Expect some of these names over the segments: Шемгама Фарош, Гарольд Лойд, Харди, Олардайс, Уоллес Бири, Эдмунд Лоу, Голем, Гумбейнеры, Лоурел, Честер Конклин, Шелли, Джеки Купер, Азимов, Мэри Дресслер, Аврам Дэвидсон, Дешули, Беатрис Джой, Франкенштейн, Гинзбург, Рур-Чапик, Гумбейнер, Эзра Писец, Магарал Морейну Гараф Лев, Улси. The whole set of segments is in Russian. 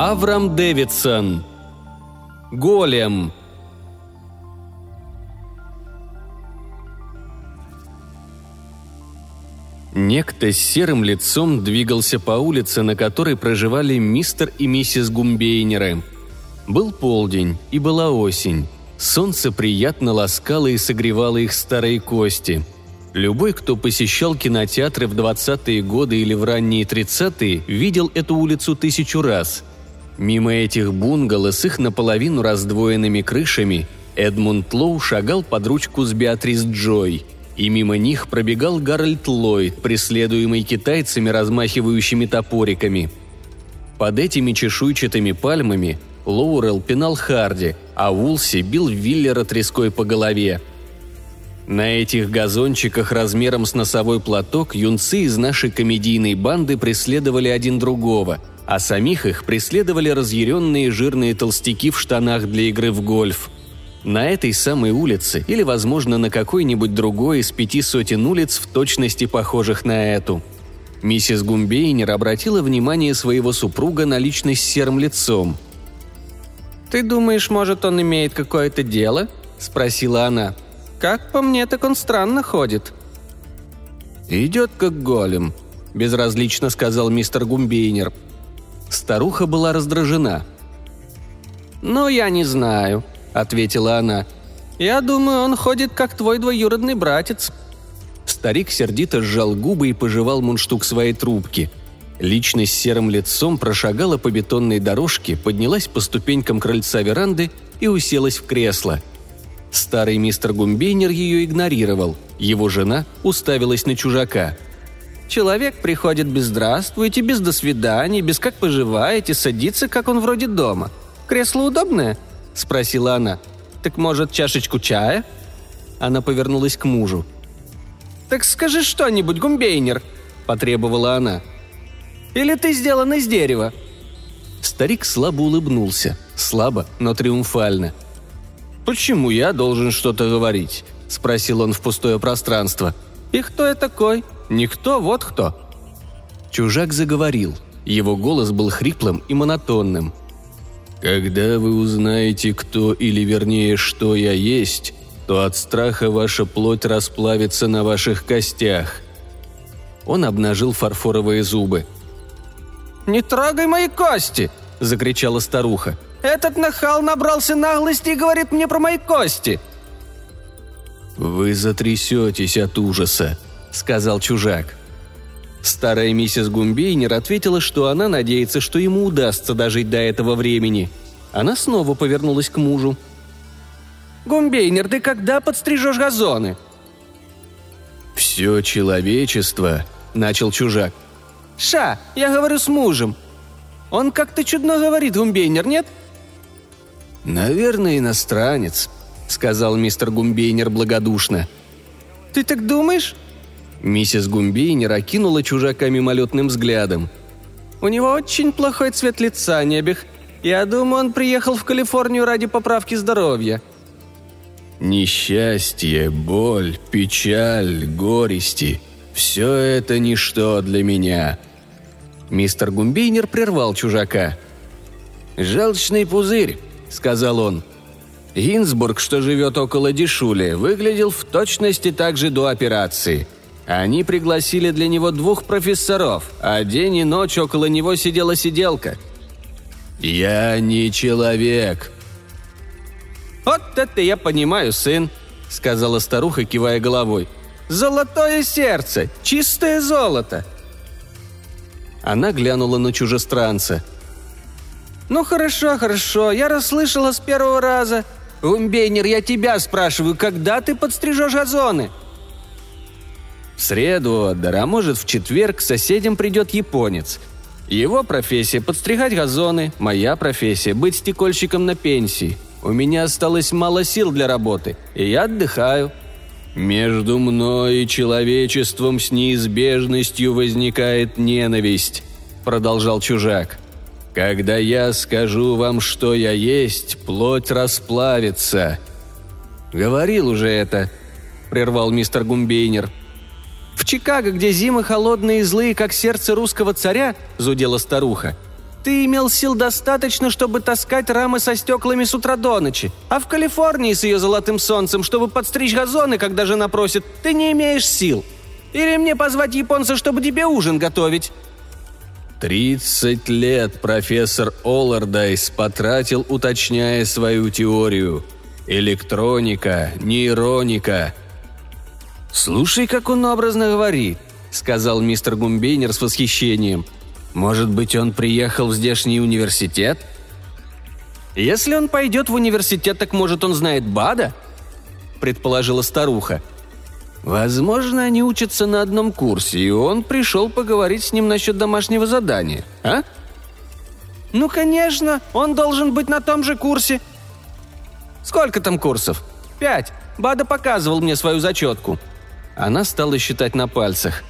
Аврам Дэвидсон. Голем. Некто с серым лицом двигался по улице, на которой проживали мистер и миссис Гумбейнеры. Был полдень и была осень. Солнце приятно ласкало и согревало их старые кости. Любой, кто посещал кинотеатры в 20-е годы или в ранние 30-е, видел эту улицу 1000 раз. Мимо этих бунгало с их наполовину раздвоенными крышами Эдмунд Лоу шагал под ручку с Беатрис Джой. И мимо них пробегал Гарольд Лойд, преследуемый китайцами, размахивающими топориками. Под этими чешуйчатыми пальмами Лоурел пинал Харди, а Улси бил Виллера треской по голове. На этих газончиках размером с носовой платок юнцы из нашей комедийной банды преследовали один другого, а самих их преследовали разъяренные жирные толстяки в штанах для игры в гольф. На этой самой улице, или, возможно, на какой-нибудь другой из 500 улиц, в точности похожих на эту. Миссис Гумбейнер обратила внимание своего супруга на личность с серым лицом. «Ты думаешь, может, он имеет какое-то дело?» – спросила она. «Как по мне, так он странно ходит». «Идет как голем», – безразлично сказал мистер Гумбейнер. Старуха была раздражена. «Ну, я не знаю», — ответила она. «Я думаю, он ходит, как твой двоюродный братец». Старик сердито сжал губы и пожевал мундштук своей трубки. Личность с серым лицом прошагала по бетонной дорожке, поднялась по ступенькам крыльца веранды и уселась в кресло. Старый мистер Гумбейнер ее игнорировал. Его жена уставилась на чужака. «Человек приходит без «здравствуйте», без «до свидания», без «как поживаете», садится, как он вроде дома. Кресло удобное?» – спросила она. «Так, может, чашечку чая?» Она повернулась к мужу. «Так скажи что-нибудь, Гумбейнер!» – потребовала она. «Или ты сделан из дерева?» Старик слабо улыбнулся. Слабо, но триумфально. «Почему я должен что-то говорить?» – спросил он в пустое пространство. «И кто я такой? Никто, вот кто!» Чужак заговорил. Его голос был хриплым и монотонным. «Когда вы узнаете, кто или, вернее, что я есть, то от страха ваша плоть расплавится на ваших костях». Он обнажил фарфоровые зубы. «Не трогай мои кости!» – закричала старуха. «Этот нахал набрался наглости и говорит мне про мои кости!» «Вы затрясетесь от ужаса», – сказал чужак. Старая миссис Гумбейнер ответила, что она надеется, что ему удастся дожить до этого времени. Она снова повернулась к мужу. «Гумбейнер, ты когда подстрижешь газоны?» «Все человечество», — начал чужак. «Ша, я говорю с мужем. Он как-то чудно говорит, Гумбейнер, нет?» «Наверное, иностранец», — сказал мистер Гумбейнер благодушно. «Ты так думаешь?» Миссис Гумбейнер окинула чужака мимолетным взглядом. «У него очень плохой цвет лица, Небих. Я думаю, он приехал в Калифорнию ради поправки здоровья». «Несчастье, боль, печаль, горести – все это ничто для меня». Мистер Гумбейнер прервал чужака. «Желчный пузырь», – сказал он. «Гинзбург, что живет около Дешули, выглядел в точности так же до операции. Они пригласили для него 2 профессоров, а день и ночь около него сидела сиделка». «Я не человек». «Вот это я понимаю, сын», — сказала старуха, кивая головой. «Золотое сердце, чистое золото». Она глянула на чужестранца. «Ну хорошо, хорошо, я расслышала с первого раза. Гумбейнер, я тебя спрашиваю, когда ты подстрижешь газоны?» «В среду отдар, а может, в четверг к соседям придет японец. Его профессия – подстригать газоны, моя профессия – быть стекольщиком на пенсии. У меня осталось мало сил для работы, и я отдыхаю». «Между мной и человечеством с неизбежностью возникает ненависть», – продолжал чужак. «Когда я скажу вам, что я есть, плоть расплавится». «Говорил уже это», – прервал мистер Гумбейнер. «В Чикаго, где зимы холодные и злые, как сердце русского царя», – зудела старуха, Ты имел сил достаточно, чтобы таскать рамы со стеклами с утра до ночи. А в Калифорнии с ее золотым солнцем, чтобы подстричь газоны, когда жена просит, ты не имеешь сил. Или мне позвать японца, чтобы тебе ужин готовить?» 30 лет профессор Олардайс потратил, уточняя свою теорию. Электроника, нейроника. «Слушай, как он образно говорит», — сказал мистер Гумбейнер с восхищением. «Может быть, он приехал в здешний университет?» «Если он пойдет в университет, так, может, он знает Бада?» — предположила старуха. «Возможно, они учатся на одном курсе, и он пришел поговорить с ним насчет домашнего задания, а?» «Ну, конечно, он должен быть на том же курсе». «Сколько там курсов?» 5. Бада показывал мне свою зачетку». Она стала считать на пальцах.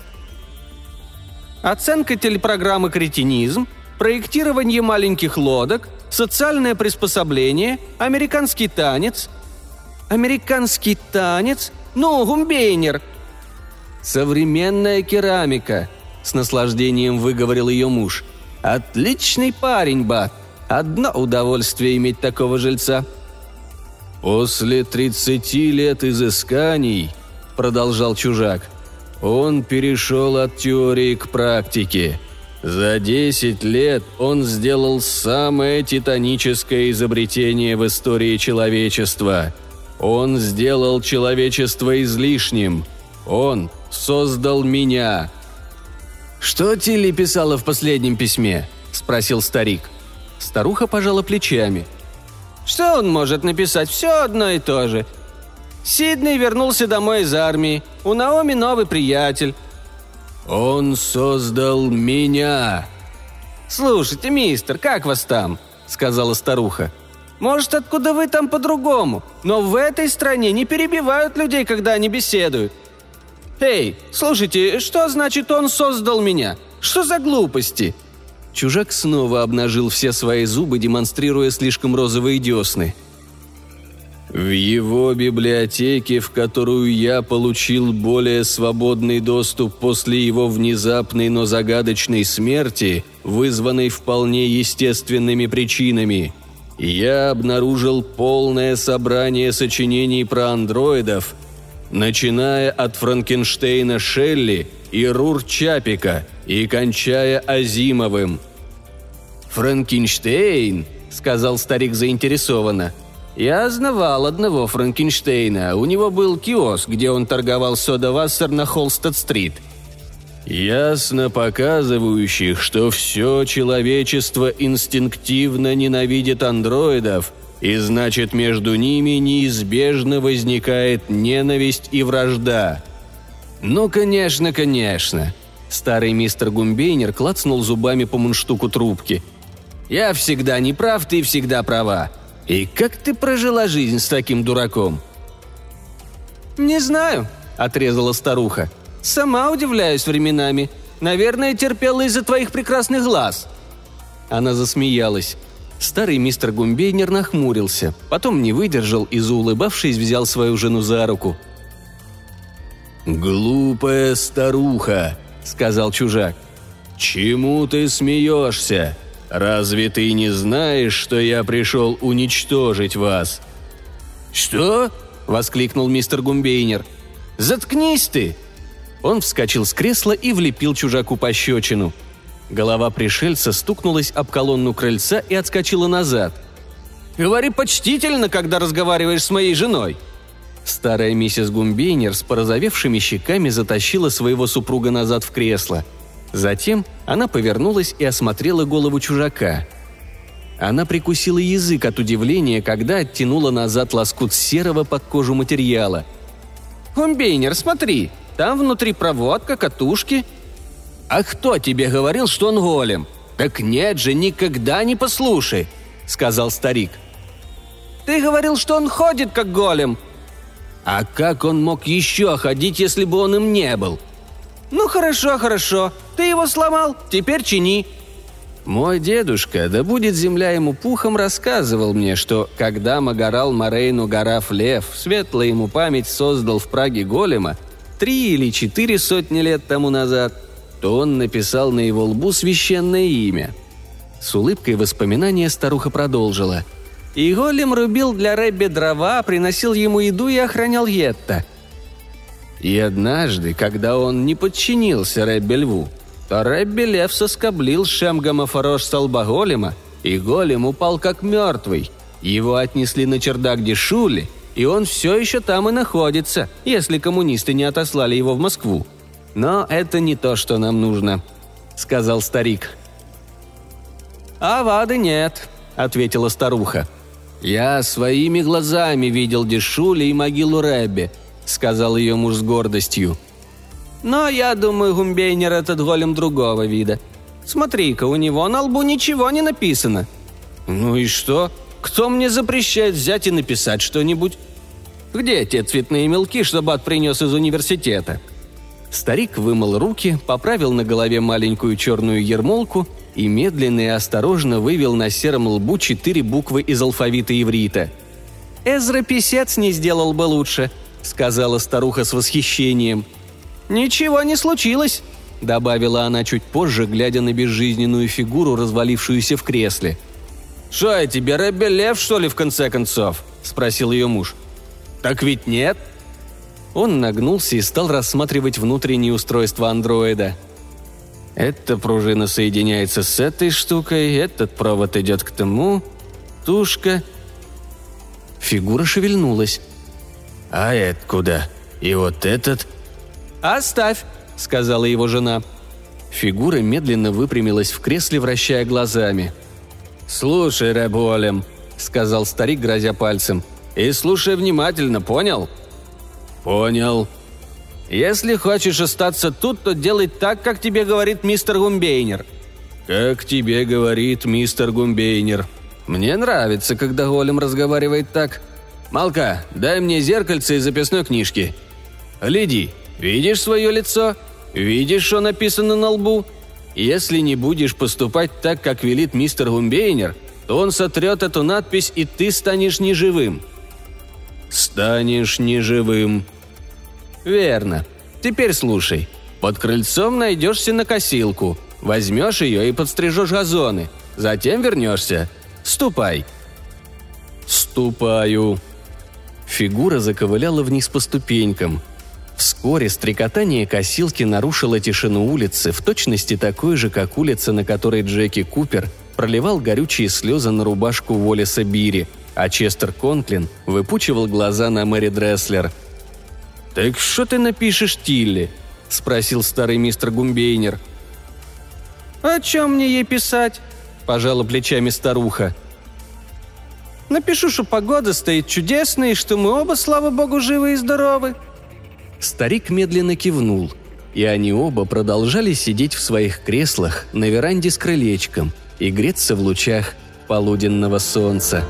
«Оценка телепрограммы «Кретинизм», проектирование маленьких лодок, социальное приспособление, американский танец». «Американский танец? Ну, Гумбейнер!» «Современная керамика», — с наслаждением выговорил ее муж. «Отличный парень, Бат. Одно удовольствие иметь такого жильца». «После 30 лет изысканий», — продолжал чужак, — «он перешел от теории к практике. За 10 лет он сделал самое титаническое изобретение в истории человечества. Он сделал человечество излишним. Он создал меня». «Что Тилли писала в последнем письме?» — спросил старик. Старуха пожала плечами. «Что он может написать? Все одно и то же. Сидней вернулся домой из армии. У Наоми новый приятель». «Он создал меня». «Слушайте, мистер, как вас там?» – сказала старуха. «Может, откуда вы там по-другому, но в этой стране не перебивают людей, когда они беседуют». «Эй, слушайте, что значит «он создал меня»? Что за глупости?» Чужак снова обнажил все свои зубы, демонстрируя слишком розовые десны. «В его библиотеке, в которую я получил более свободный доступ после его внезапной, но загадочной смерти, вызванной вполне естественными причинами, я обнаружил полное собрание сочинений про андроидов, начиная от Франкенштейна Шелли и Рур-Чапика и кончая Азимовым». «Франкенштейн?» – сказал старик заинтересованно. «Я знавал одного Франкенштейна. У него был киоск, где он торговал содовассер на Холстед-стрит». «Ясно показывающих, что все человечество инстинктивно ненавидит андроидов, и значит, между ними неизбежно возникает ненависть и вражда». «Ну, конечно, конечно». Старый мистер Гумбейнер клацнул зубами по мундштуку трубки. «Я всегда не прав, ты всегда права. И как ты прожила жизнь с таким дураком?» «Не знаю», — отрезала старуха. «Сама удивляюсь временами. Наверное, терпела из-за твоих прекрасных глаз». Она засмеялась. Старый мистер Гумбейнер нахмурился, потом не выдержал и, заулыбавшись, взял свою жену за руку. «Глупая старуха», — сказал чужак. «Чему ты смеешься? Разве ты не знаешь, что я пришел уничтожить вас?» «Что?» — воскликнул мистер Гумбейнер. «Заткнись ты!» Он вскочил с кресла и влепил чужаку пощечину. Голова пришельца стукнулась об колонну крыльца и отскочила назад. «Говори почтительно, когда разговариваешь с моей женой!» Старая миссис Гумбейнер с порозовевшими щеками затащила своего супруга назад в кресло. Затем она повернулась и осмотрела голову чужака. Она прикусила язык от удивления, когда оттянула назад лоскут серого под кожу материала. «Гумбейнер, смотри! Там внутри проводка, катушки». «А кто тебе говорил, что он голем?» «Так нет же, никогда не послушай», — сказал старик. «Ты говорил, что он ходит как голем». «А как он мог еще ходить, если бы он им не был?» «Ну хорошо, хорошо. Ты его сломал, теперь чини». «Мой дедушка, да будет земля ему пухом, рассказывал мне, что когда Магарал Морейну Гараф Лев, светлая ему память, создал в Праге голема 3 или 4 сотни лет тому назад, то он написал на его лбу священное имя. С улыбкой воспоминания старуха продолжила. «И голем рубил для Рэбби дрова, приносил ему еду и охранял Йетта. И однажды, когда он не подчинился Рэбби Льву, то Рабби Лев соскоблил Шемгама Фарош со лба голема, и голем упал как мертвый. Его отнесли на чердак Дешули, и он все еще там и находится, если коммунисты не отослали его в Москву. Но это не то, что нам нужно», — сказал старик. «А вады нет», — ответила старуха. «Я своими глазами видел Дешули и могилу Рэбби», — сказал ее муж с гордостью. «Но я думаю, Гумбейнер этот голем другого вида. Смотри-ка, у него на лбу ничего не написано». «Ну и что? Кто мне запрещает взять и написать что-нибудь? Где те цветные мелки, что бат принес из университета?» Старик вымыл руки, поправил на голове маленькую черную ермолку и медленно и осторожно вывел на сером лбу 4 буквы из алфавита иврита. «Эзра Писец не сделал бы лучше», — сказала старуха с восхищением. «Ничего не случилось», — добавила она чуть позже, глядя на безжизненную фигуру, развалившуюся в кресле. «Что я тебе, Рабби Лев, что ли, в конце концов?» — спросил ее муж. «Так ведь нет». Он нагнулся и стал рассматривать внутреннее устройство андроида. «Эта пружина соединяется с этой штукой, этот провод идет к тому, тушка...» Фигура шевельнулась. «А это куда? И вот этот...» «Оставь», — сказала его жена. Фигура медленно выпрямилась в кресле, вращая глазами. «Слушай, Рэб Голем», — сказал старик, грозя пальцем, — «и слушай внимательно, понял?» «Понял». «Если хочешь остаться тут, то делай так, как тебе говорит мистер Гумбейнер». «Как тебе говорит мистер Гумбейнер». «Мне нравится, когда голем разговаривает так». «Малка, дай мне зеркальце и записной книжки». «Гляди, видишь свое лицо? Видишь, что написано на лбу? Если не будешь поступать так, как велит мистер Гумбейнер, то он сотрет эту надпись, и ты станешь неживым». «Станешь неживым». «Верно. Теперь слушай. Под крыльцом найдешь сенокосилку. Возьмешь ее и подстрижешь газоны. Затем вернешься. Ступай». «Ступаю». Фигура заковыляла вниз по ступенькам. Вскоре стрекотание косилки нарушило тишину улицы, в точности такой же, как улица, на которой Джеки Купер проливал горючие слезы на рубашку Уоллеса Бири, а Честер Конклин выпучивал глаза на Мэри Дресслер. «Так что ты напишешь, Тилли?» – спросил старый мистер Гумбейнер. «О чем мне ей писать?» – пожала плечами старуха. «Напишу, что погода стоит чудесная и что мы оба, слава богу, живы и здоровы». Старик медленно кивнул, и они оба продолжали сидеть в своих креслах на веранде с крылечком и греться в лучах полуденного солнца.